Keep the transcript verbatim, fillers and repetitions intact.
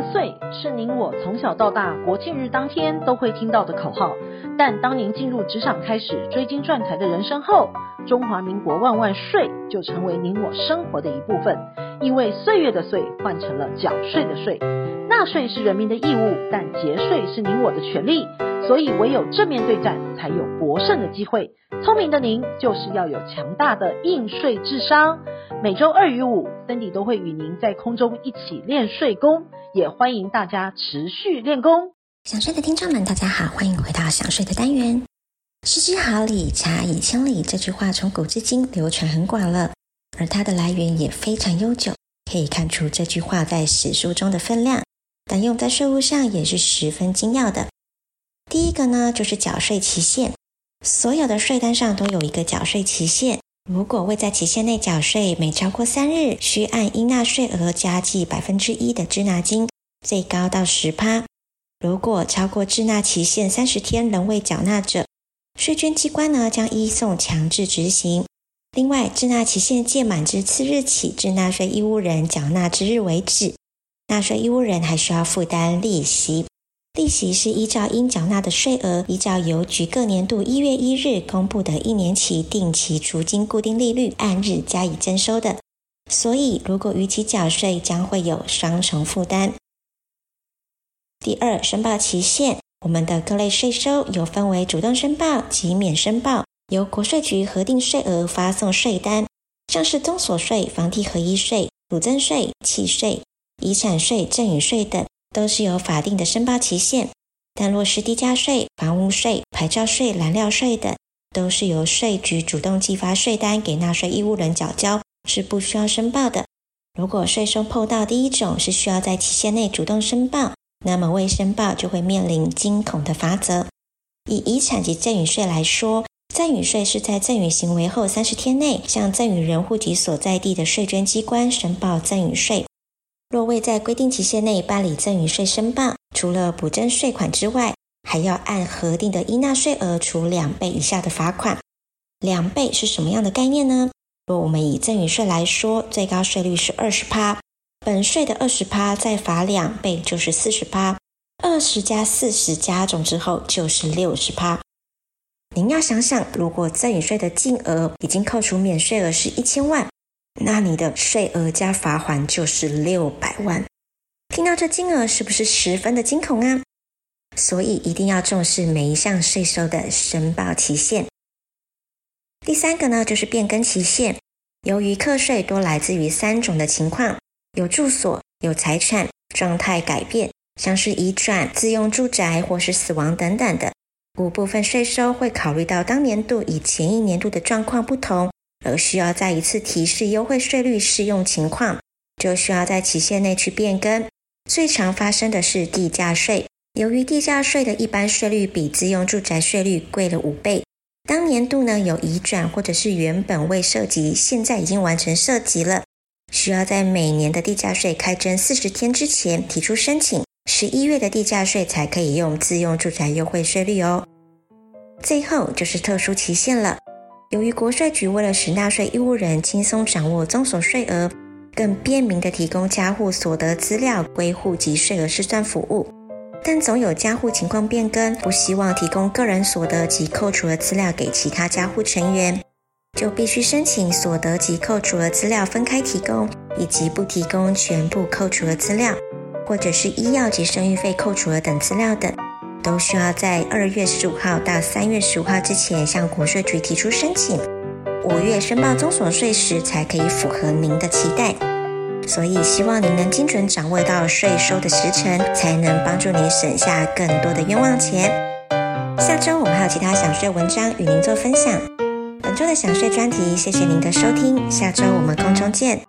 万岁是您我从小到大国庆日当天都会听到的口号，但当您进入职场开始追金赚财的人生后，中华民国万万岁就成为您我生活的一部分，因为岁月的岁换成了缴税的税。纳税是人民的义务，但节税是您我的权利，所以唯有正面对战才有博胜的机会。聪明的您就是要有强大的应税智商。每周二与五 Sandy 都会与您在空中一起练税功，也欢迎大家持续练功。想税的听众们大家好，欢迎回到想税的单元。失之毫厘，差以千里，这句话从古至今流传很广了，而它的来源也非常悠久，可以看出这句话在史书中的分量，但用在税务上也是十分精要的。第一个呢，就是缴税期限。所有的税单上都有一个缴税期限，如果未在期限内缴税，每超过三日需按应纳税额加计 百分之一 的滞纳金，最高到 百分之十。 如果超过滞纳期限三十天仍未缴纳者，税捐机关呢将依送强制执行。另外，滞纳期限届满之次日起至纳税义务人缴纳之日为止，纳税义务人还需要负担利息。利息是依照应缴纳的税额，依照邮局各年度一月一日公布的一年期定期除经固定利率按日加以征收的，所以如果逾期缴税将会有双重负担。第二，申报期限。我们的各类税收有分为主动申报及免申报，由国税局核定税额发送税单，像是综所税、房地合一税、土增税、契税、遗产税、赠与税等，都是有法定的申报期限，但若是地价税、房屋税、牌照税、燃料税等，都是由税局主动寄发税单给纳税义务人缴交，是不需要申报的。如果税收碰到第一种是需要在期限内主动申报，那么未申报就会面临惊恐的罚则。以遗产及赠与税来说，赠与税是在赠与行为后三十天内向赠与人户籍所在地的税捐机关申报赠与税，若未在规定期限内办理赠与税申报，除了补征税款之外，还要按核定的应纳税额处两倍以下的罚款。两倍是什么样的概念呢？若我们以赠与税来说，最高税率是 百分之二十， 本税的 百分之二十 再罚两倍就是 百分之四十， 二十加四十加总之后就是 百分之六十。 您要想想，如果赠与税的净额已经扣除免税额是一千万，那你的税额加罚锾就是六百万。听到这金额是不是十分的惊恐啊？所以一定要重视每一项税收的申报期限。第三个呢，就是变更期限。由于课税多来自于三种的情况，有住所、有财产状态改变，像是移转、自用住宅或是死亡等等的，无部分税收会考虑到当年度与前一年度的状况不同，而需要再一次提示优惠税率适用情况，就需要在期限内去变更。最常发生的是地价税，由于地价税的一般税率比自用住宅税率贵了五倍，当年度呢有移转或者是原本未涉及现在已经完成涉及了，需要在每年的地价税开征四十天之前提出申请，十一月的地价税才可以用自用住宅优惠税率哦。最后就是特殊期限了。由于国税局为了使纳税义务人轻松掌握综所税额，更便民地提供家户所得资料归户及税额试算服务，但总有家户情况变更，不希望提供个人所得及扣除的资料给其他家户成员，就必须申请所得及扣除的资料分开提供，以及不提供全部扣除的资料，或者是医药及生育费扣除的等资料等，都需要在二月十五号到三月十五号之前向国税局提出申请，五月申报综所税时才可以符合您的期待。所以希望您能精准掌握到税收的时程，才能帮助您省下更多的冤枉钱。下周我们还有其他想税文章与您做分享。本周的想税专题，谢谢您的收听，下周我们空中见。